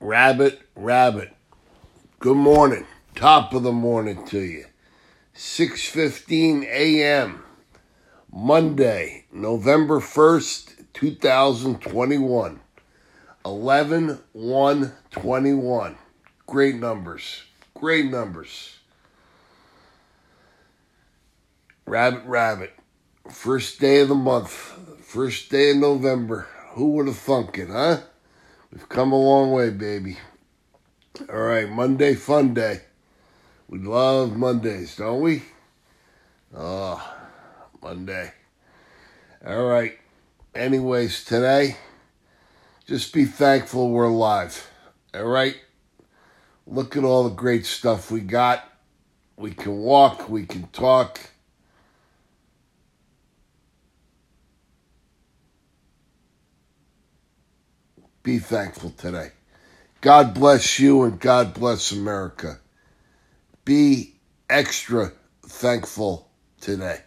Rabbit. Good morning. Top of the morning to you. 6:15 a.m. Monday, November 1st, 2021. 11/1/21. Great numbers. Rabbit. First day of the month. First day of November. Who would have thunk it, huh? We've come a long way, baby. All right, Monday fun day. We love Mondays, don't we? Oh, Monday. All right. Anyways, today, just be thankful we're alive. All right? Look at all the great stuff we got. We can walk. We can talk. Be thankful today. God bless you and God bless America. Be extra thankful today.